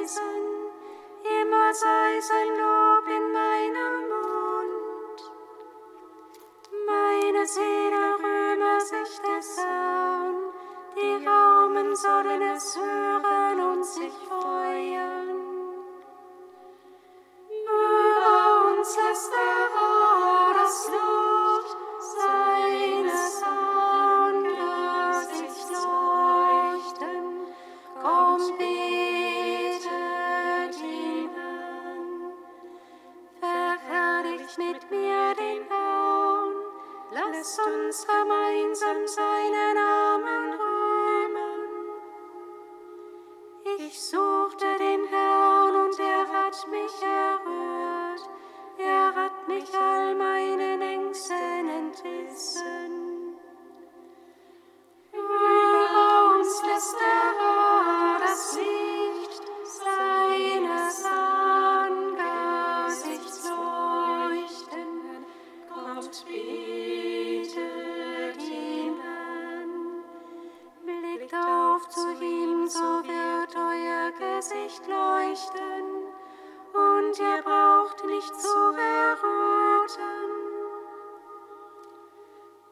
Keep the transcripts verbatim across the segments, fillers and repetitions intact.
preisen, immer sei sein Lob in meinem Mund. Meine Seele rühmt sich des Herrn, die Raumen sollen es hören und sich freuen. Über uns lässt der Herr das Licht seines Angesichts leuchten. Kommt, betet ihn an. Verherrlicht mit mir den Herrn, lasst uns gemeinsam seinen Namen rufen. Ich suchte den Herrn und er hat mich erhört, er hat mich all meinen Ängsten entrissen. Über uns lässt der Herr das Licht seines Angesichts leuchten, kommt, betet ihn an, blickt auf zu ihm, so wird euer Gesicht leuchten, und ihr braucht nicht zu erröten.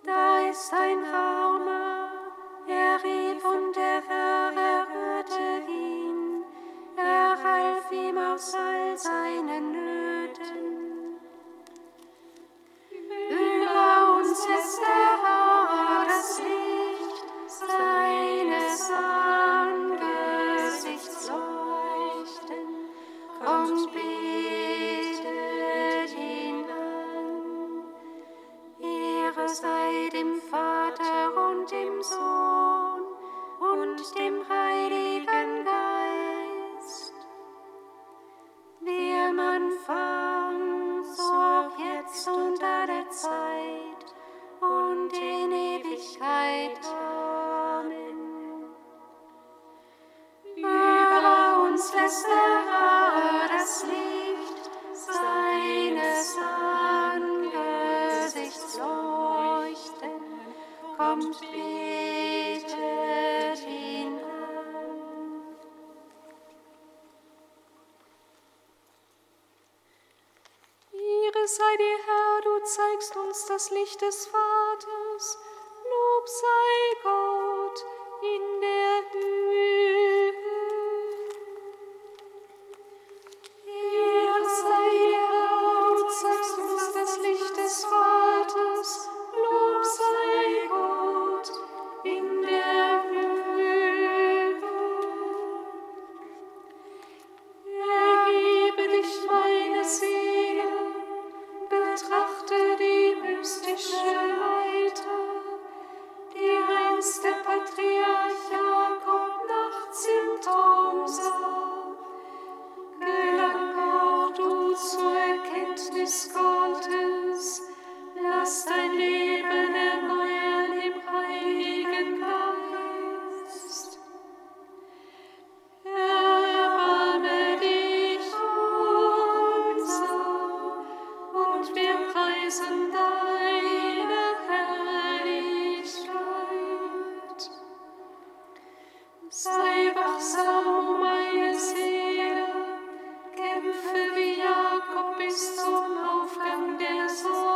Da ist ein Armer, er rief und der Herr erhörte ihn, er half ihm aus all seinen Nöten. Über uns lässt der Herr das Licht seines und betet ihn an. Ehre sei dem Vater und dem Sohn und dem Heiligen Geist, wie im Anfang, so auch jetzt und alle Zeit und in Ewigkeit. Amen. Über uns lässt der Herr das Licht seines Angesichts leuchten, kommt, betet ihn an. Ehre sei dir, Herr, du zeigst uns das Licht des Vaters. Lob sei Gott in der Höhe. Des Vaters, Lob sei Gott in der Höhe. Erhebe dich, meine Seele, betrachte die mystische Leiter, die einst der Patriarch Jakob nachts im Traum sah. Gelang auch du zur Erkenntnis Gottes. Lass dein Leben erneuern im Heiligen Geist. Erbarme dich unser, und wir preisen deine Herrlichkeit. Sei wachsam, meine Seele, kämpfe wie Jakob bis zum Aufgang der Sonne.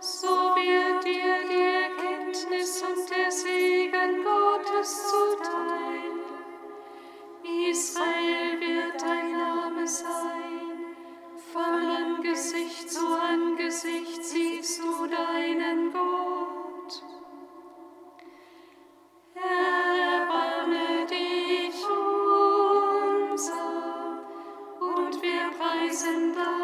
So wird dir die Erkenntnis und der Segen Gottes zuteil. Israel wird dein Name sein. Von Angesicht zu Angesicht siehst du deinen Gott. Erbarme dich unser, und wir preisen deine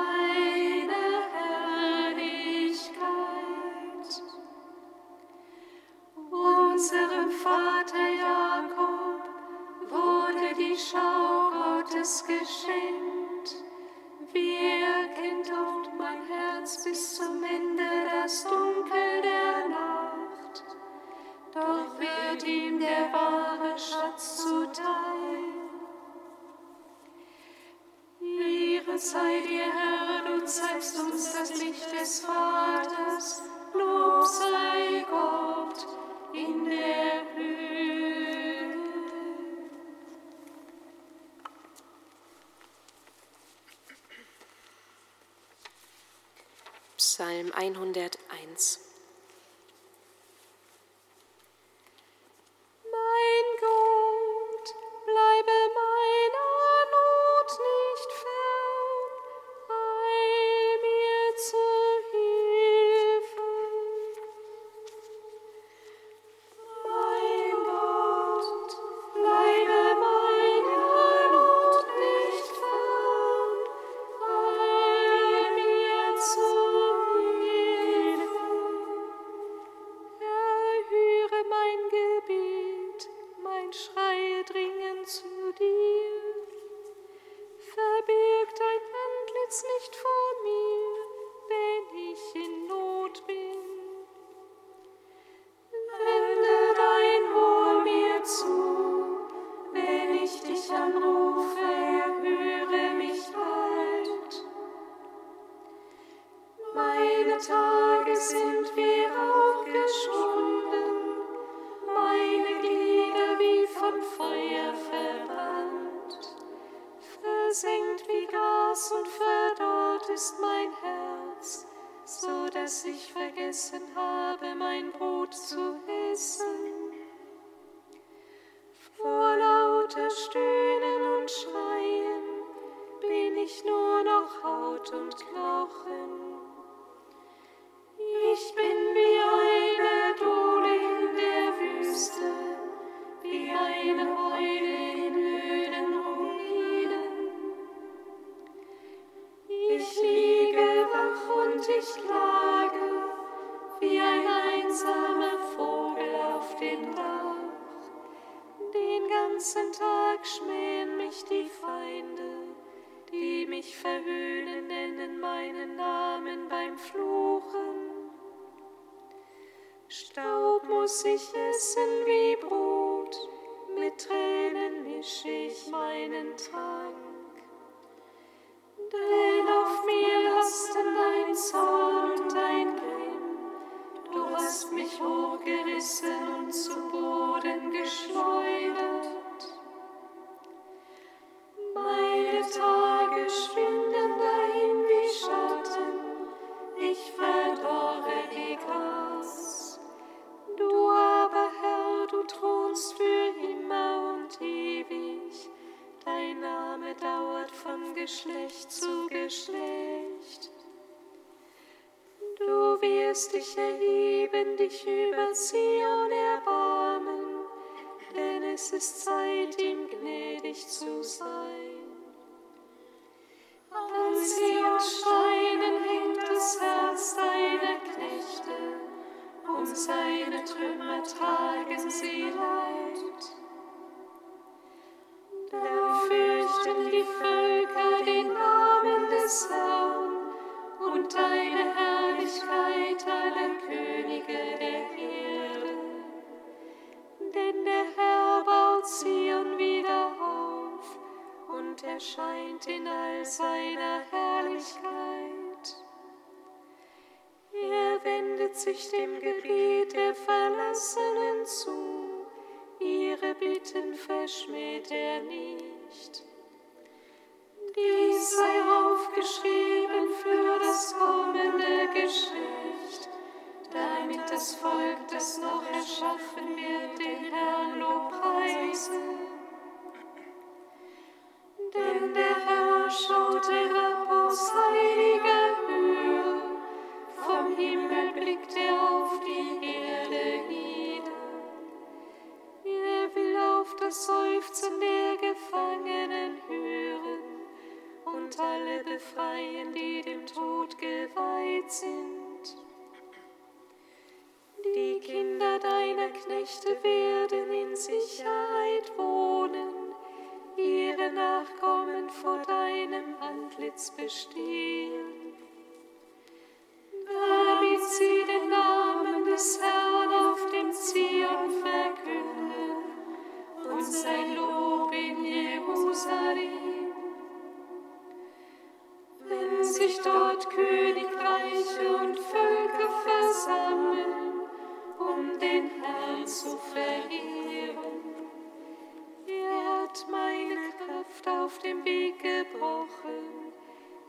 unserem Vater Jakob wurde die Schau Gottes geschenkt. Wie er kennt auch mein Herz bis zum Ende das Dunkel der Nacht. Doch wird ihm der wahre Schatz zuteil. Ehre sei dir, Herr, du zeigst uns das Licht des Vaters. Lob sei Gott in der Höhe. Psalm hunderteins.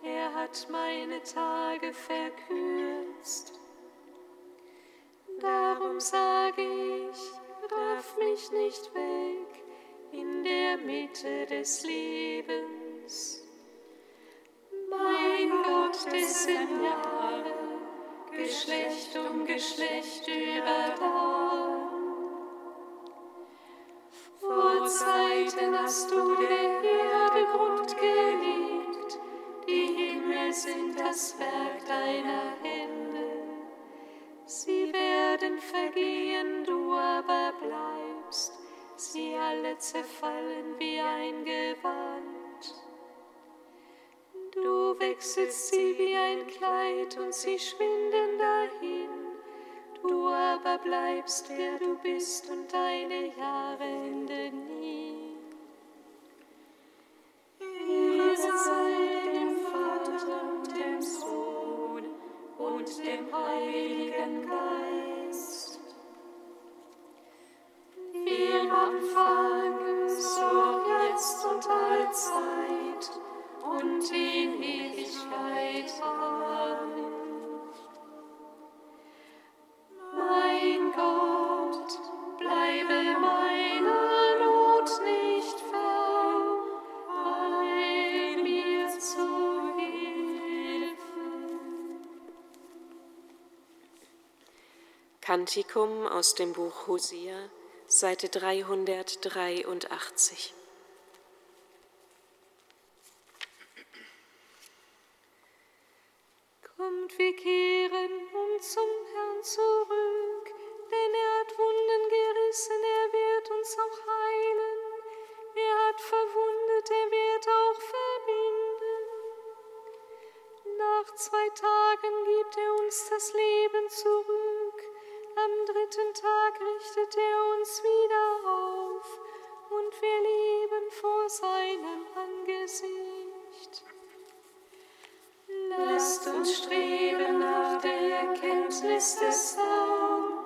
er hat meine Tage verkürzt. Darum sage ich, raff mich nicht weg in der Mitte des Lebens. Mein Gott, dessen Jahre Geschlecht um Geschlecht überdauern. Vor Zeiten hast du der Erde Grund gelegt, die Himmel sind das Werk deiner Hände. Sie werden vergehen, du aber bleibst, sie alle zerfallen wie ein Gewand. Du wechselst sie wie ein Kleid und sie schwinden dahin, du aber bleibst, der du bist, und deine Jahre enden nie. Ehre sei dem Vater und dem Sohn und dem Heiligen Geist, wie im Anfang, so jetzt und allzeit und in Ewigkeit. Amen. Mein Gott, bleibe meiner Not nicht fern, eil mir zu Hilfe. Kantikum aus dem Buch Hosea, Seite dreihundertdreiundachtzig. Und wir kehren um zum Herrn zurück, denn er hat Wunden gerissen, er wird uns auch heilen. Er hat verwundet, er wird auch verbinden. Nach zwei Tagen gibt er uns das Leben zurück. Am dritten Tag richtet er uns wieder auf und wir leben vor seinem Angesicht. Lasst uns streben nach der Erkenntnis des Herrn.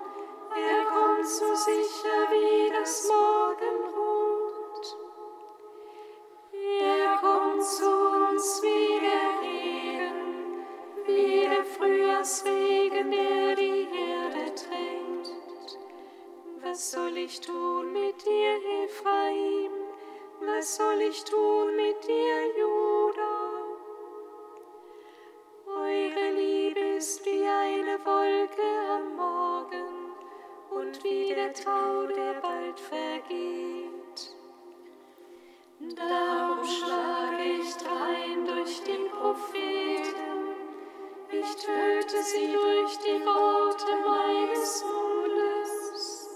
Er kommt so sicher wie das Morgenrot. Er kommt zu uns wie der Regen, wie der Frühjahrsregen, der die Erde tränkt. Was soll ich tun mit dir, Ephraim? Was soll ich tun mit dir, Judah? Eure Liebe ist wie eine Wolke am Morgen und wie der Tau, der bald vergeht. Darum schlage ich drein durch die Propheten, ich töte sie durch die Worte meines Mundes.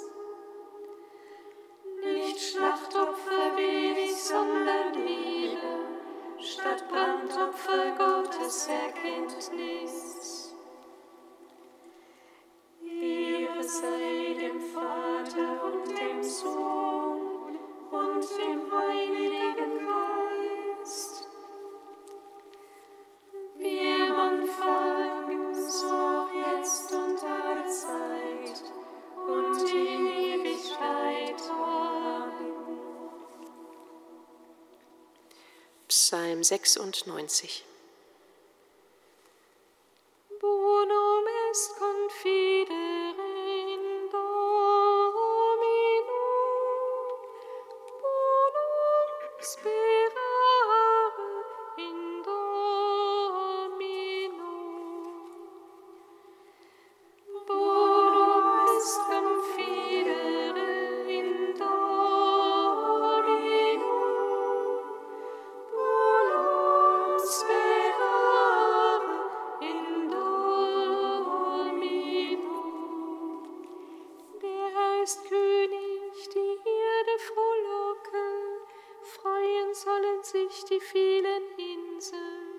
Nicht Schlachtopfer will ich, sondern Liebe, statt Brandopfer Gottes Erkenntnis. Ehre sei dem Vater und dem Sohn und dem Heiligen Geist, wie im Anfang, so jetzt und allzeit und in Ewigkeit. Amen. Psalm sechsundneunzig. Bonum est confidere in Dominum, bonum sperare in Dominum. Bonum est confidere in Dominum. Die vielen Inseln,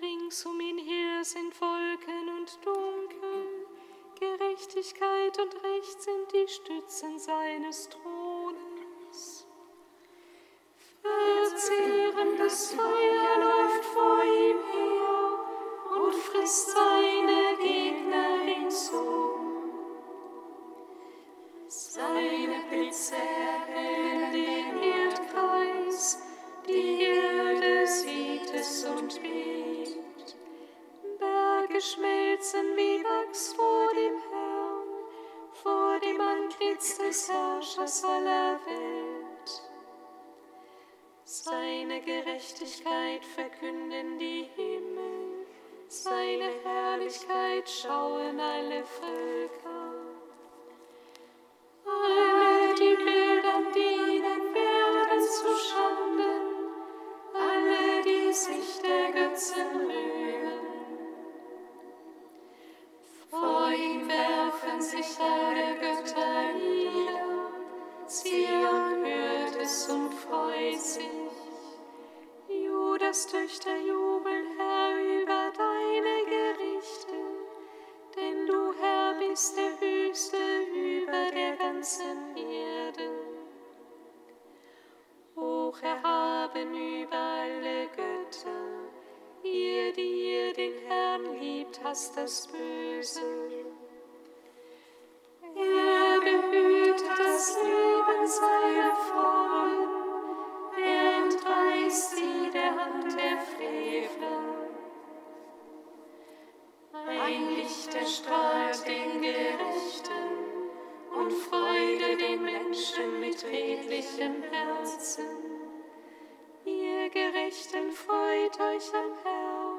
ringsum ihn her sind Wolken und Dunkel, Gerechtigkeit und Recht sind die Stützen seines Thrones. Verzehrendes Feuer läuft vor ihm her und frisst seine Gegner ringsum. Seine Blitze erhellen den Erdkreis, die Erde sieht es und Gottes aller Welt. Seine Gerechtigkeit verkünden die Himmel, seine Herrlichkeit schauen alle Völker. Alle, die Bildern dienen, werden zu Schanden, alle, die sich der Götzen rühren. Vor ihm werfen sich alle Götter nieder, Zion hört es und freut sich. Judas Töchter jubeln, Herr, über deine Gerichte, denn du, Herr, bist der Höchste über der ganzen Erde. Hoch erhaben über alle Götter, ihr, die ihr den Herrn liebt, hasst das Böse. Er behütet das Leben seiner Frommen, er entreißt sie der Hand der Frevler. Ein Licht erstrahlt den Gerechten und Freude den Menschen mit redlichem Herzen. Ihr Gerechten, freut euch am Herrn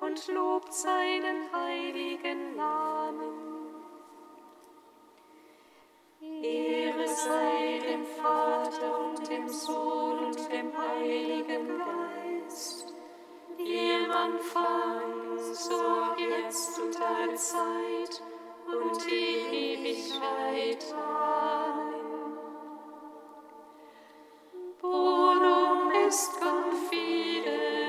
und lobt seinen heiligen Namen. Ehre sei dem Vater und dem Sohn und dem Heiligen Geist, wie im Anfang, so jetzt und alle Zeit und die Ewigkeit. Amen. Bonum est confide.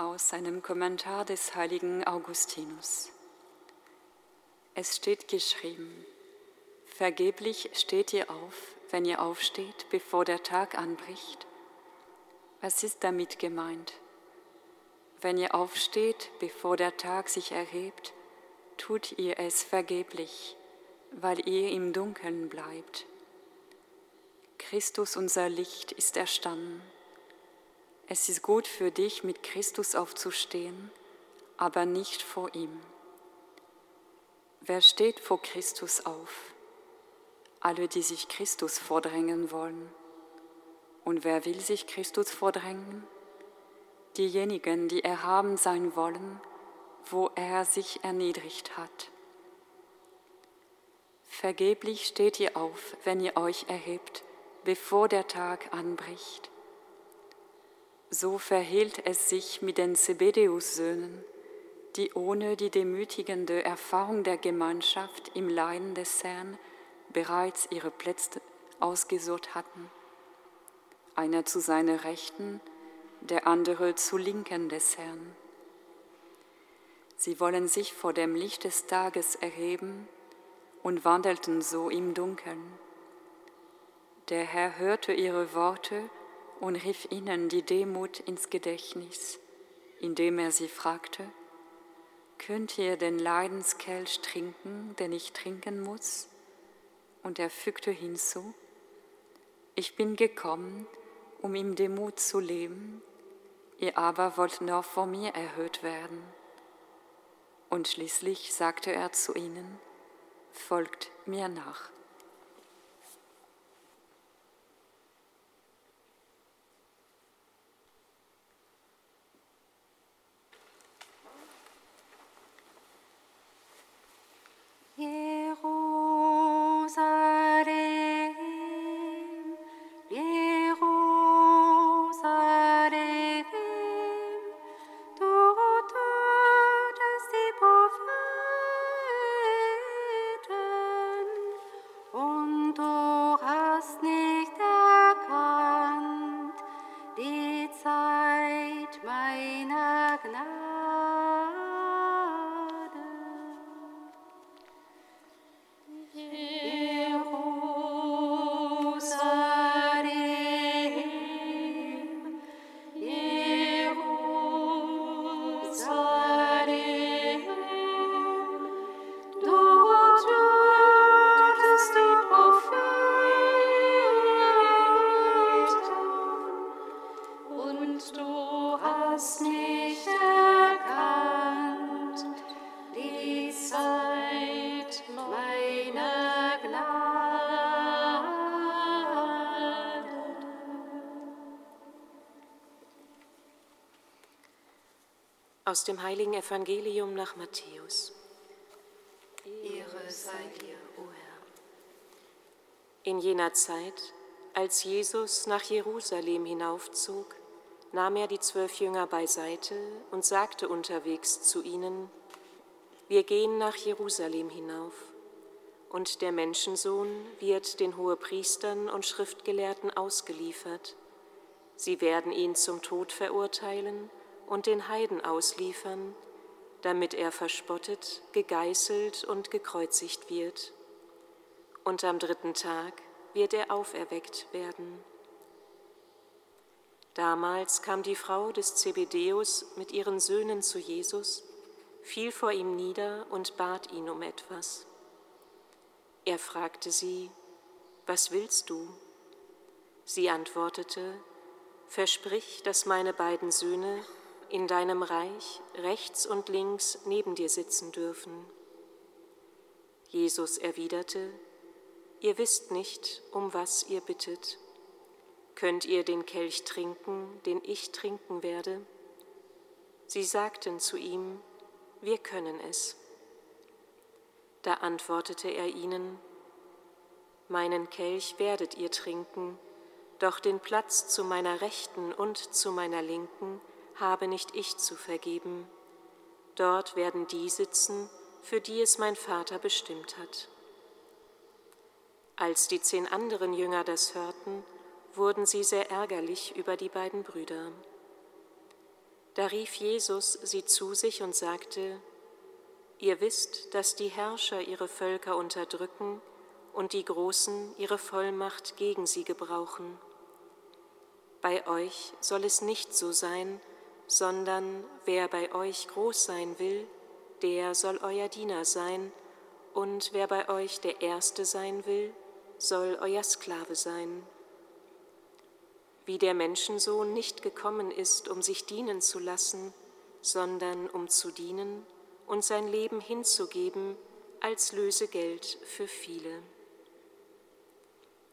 Aus seinem Kommentar des heiligen Augustinus. Es steht geschrieben: Vergeblich steht ihr auf, wenn ihr aufsteht, bevor der Tag anbricht. Was ist damit gemeint? Wenn ihr aufsteht, bevor der Tag sich erhebt, tut ihr es vergeblich, weil ihr im Dunkeln bleibt. Christus, unser Licht, ist erstanden. Es ist gut für dich, mit Christus aufzustehen, aber nicht vor ihm. Wer steht vor Christus auf? Alle, die sich Christus vordrängen wollen. Und wer will sich Christus vordrängen? Diejenigen, die erhaben sein wollen, wo er sich erniedrigt hat. Vergeblich steht ihr auf, wenn ihr euch erhebt, bevor der Tag anbricht. So verhielt es sich mit den Zebedeus-Söhnen, die ohne die demütigende Erfahrung der Gemeinschaft im Leiden des Herrn bereits ihre Plätze ausgesucht hatten. Einer zu seiner Rechten, der andere zu Linken des Herrn. Sie wollen sich vor dem Licht des Tages erheben und wandelten so im Dunkeln. Der Herr hörte ihre Worte und rief ihnen die Demut ins Gedächtnis, indem er sie fragte: Könnt ihr den Leidenskelch trinken, den ich trinken muss? Und er fügte hinzu: Ich bin gekommen, um im Demut zu leben, ihr aber wollt noch von mir erhöht werden. Und schließlich sagte er zu ihnen: Folgt mir nach. Jerusalem, Jerusalem, du tötest die Propheten und du hast mich erkannt, die Zeit meiner Gnade. Aus dem Heiligen Evangelium nach Matthäus. Ehre sei dir, o Herr. In jener Zeit, als Jesus nach Jerusalem hinaufzog, nahm er die zwölf Jünger beiseite und sagte unterwegs zu ihnen: Wir gehen nach Jerusalem hinauf, und der Menschensohn wird den Hohepriestern und Schriftgelehrten ausgeliefert. Sie werden ihn zum Tod verurteilen und den Heiden ausliefern, damit er verspottet, gegeißelt und gekreuzigt wird. Und am dritten Tag wird er auferweckt werden. Damals kam die Frau des Zebedeus mit ihren Söhnen zu Jesus, fiel vor ihm nieder und bat ihn um etwas. Er fragte sie: Was willst du? Sie antwortete: Versprich, dass meine beiden Söhne in deinem Reich rechts und links neben dir sitzen dürfen. Jesus erwiderte: Ihr wisst nicht, um was ihr bittet. Könnt ihr den Kelch trinken, den ich trinken werde? Sie sagten zu ihm: Wir können es. Da antwortete er ihnen: Meinen Kelch werdet ihr trinken, doch den Platz zu meiner Rechten und zu meiner Linken habe nicht ich zu vergeben. Dort werden die sitzen, für die es mein Vater bestimmt hat. Als die zehn anderen Jünger das hörten, wurden sie sehr ärgerlich über die beiden Brüder. Da rief Jesus sie zu sich und sagte: Ihr wisst, dass die Herrscher ihre Völker unterdrücken und die Großen ihre Vollmacht gegen sie gebrauchen. Bei euch soll es nicht so sein, sondern wer bei euch groß sein will, der soll euer Diener sein, und wer bei euch der Erste sein will, soll euer Sklave sein. Wie der Menschensohn nicht gekommen ist, um sich dienen zu lassen, sondern um zu dienen und sein Leben hinzugeben als Lösegeld für viele.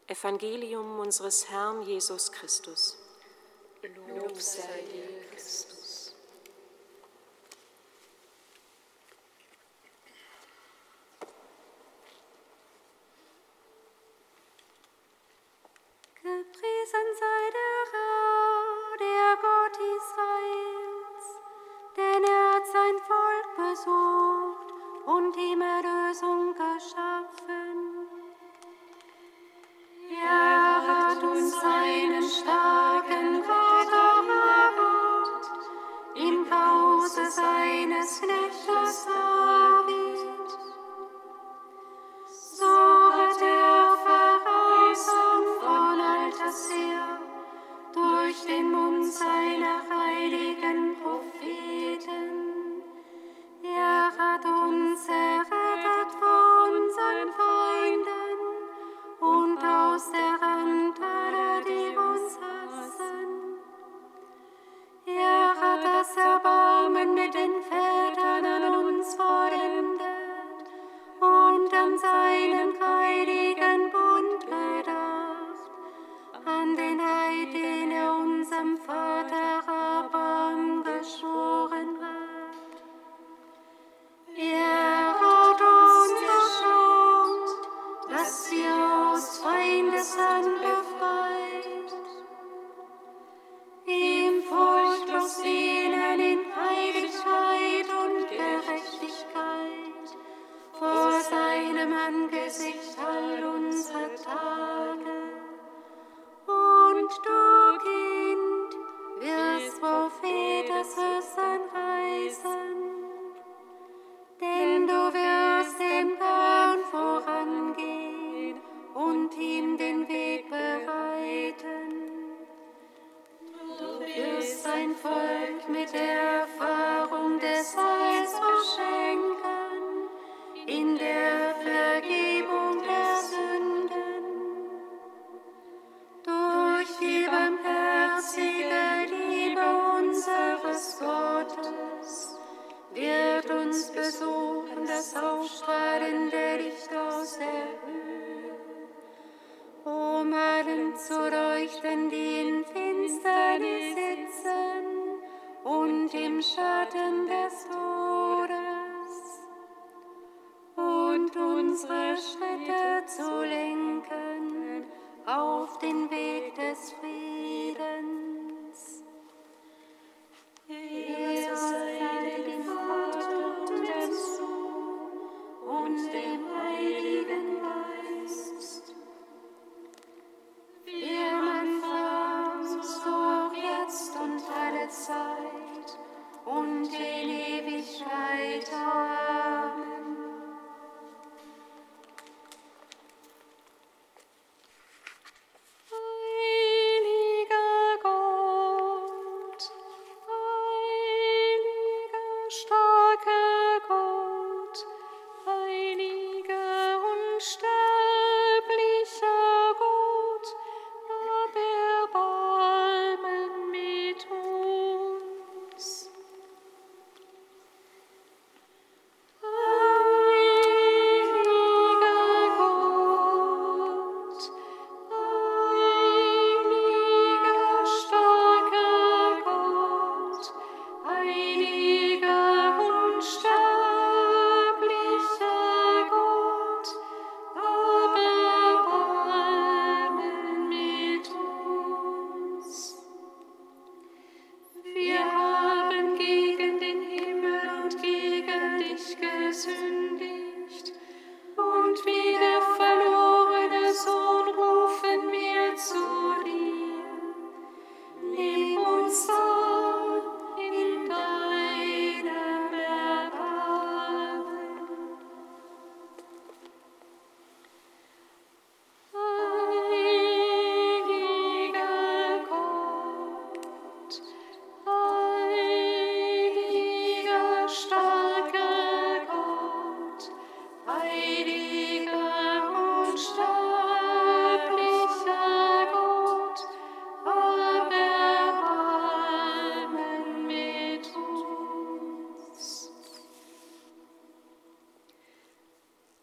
Evangelium unseres Herrn Jesus Christus. Lob sei dir, Christus. Gepriesen sei der Herr, der Gott Israels, denn er hat sein Volk besucht und ihm Erlösung geschaffen. Er hat uns seinen starken Gott erwartet, im Hause seines Knechtes David. So durch den Mund seiner heiligen Propheten. Er hat uns errettet von unseren Feinden und aus der Hand aller, die uns hassen. Er hat das Erbarmen mit den Vätern an uns vollendet und an seinen heiligen Bund gedacht, an den Eid, den er unserem Vater Abraham geschworen hat. Er hat uns geschaut, dass wir aus Feindesland befreit, ihm furchtlos dienen in Heiligkeit und Gerechtigkeit, vor seinem Angesicht all unsere Tage. Und du, Kind, wirst Prophet des Höchsten heißen, denn du wirst dem Herrn vorangehen und ihm den Weg bereiten. Du wirst sein Volk mit der Erfahrung des Heils beschenken, in der Vergebung der Sünden. Durch die barmherzige Liebe im Schatten des Todes und unsere Schritte zu lenken auf den Weg des Friedens. Ehre sei dem Vater und dem Sohn und dem Heiligen Geist. Wir man fragen, so auch jetzt und alle Zeit und in Ewigkeit. Amen.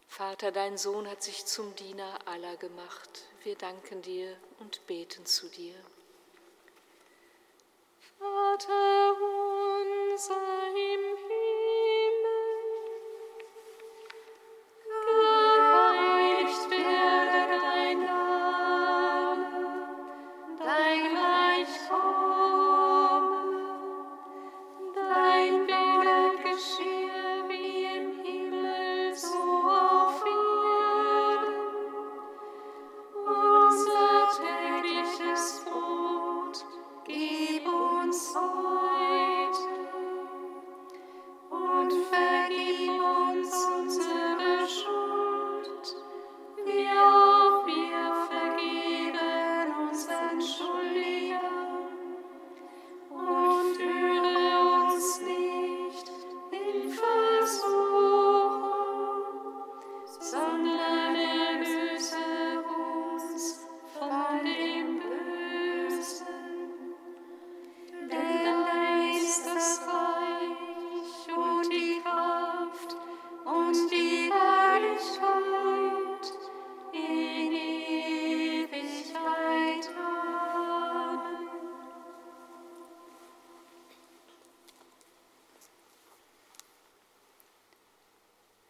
Vater, dein Sohn hat sich zum Diener aller gemacht. Wir danken dir und beten zu dir. Vater unser im Himmel, geheiligt werde dein Name, dein Reich komme, dein Wille geschehe.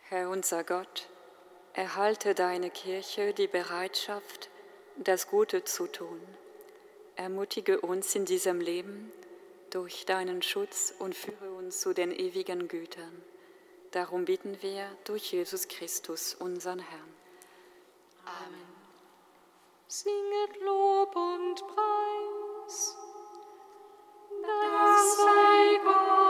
Herr unser Gott, erhalte deine Kirche die Bereitschaft, das Gute zu tun. Ermutige uns in diesem Leben durch deinen Schutz und führe uns zu den ewigen Gütern. Darum bitten wir durch Jesus Christus, unseren Herrn. Amen. Singet Lob und Preis, das sei Gott.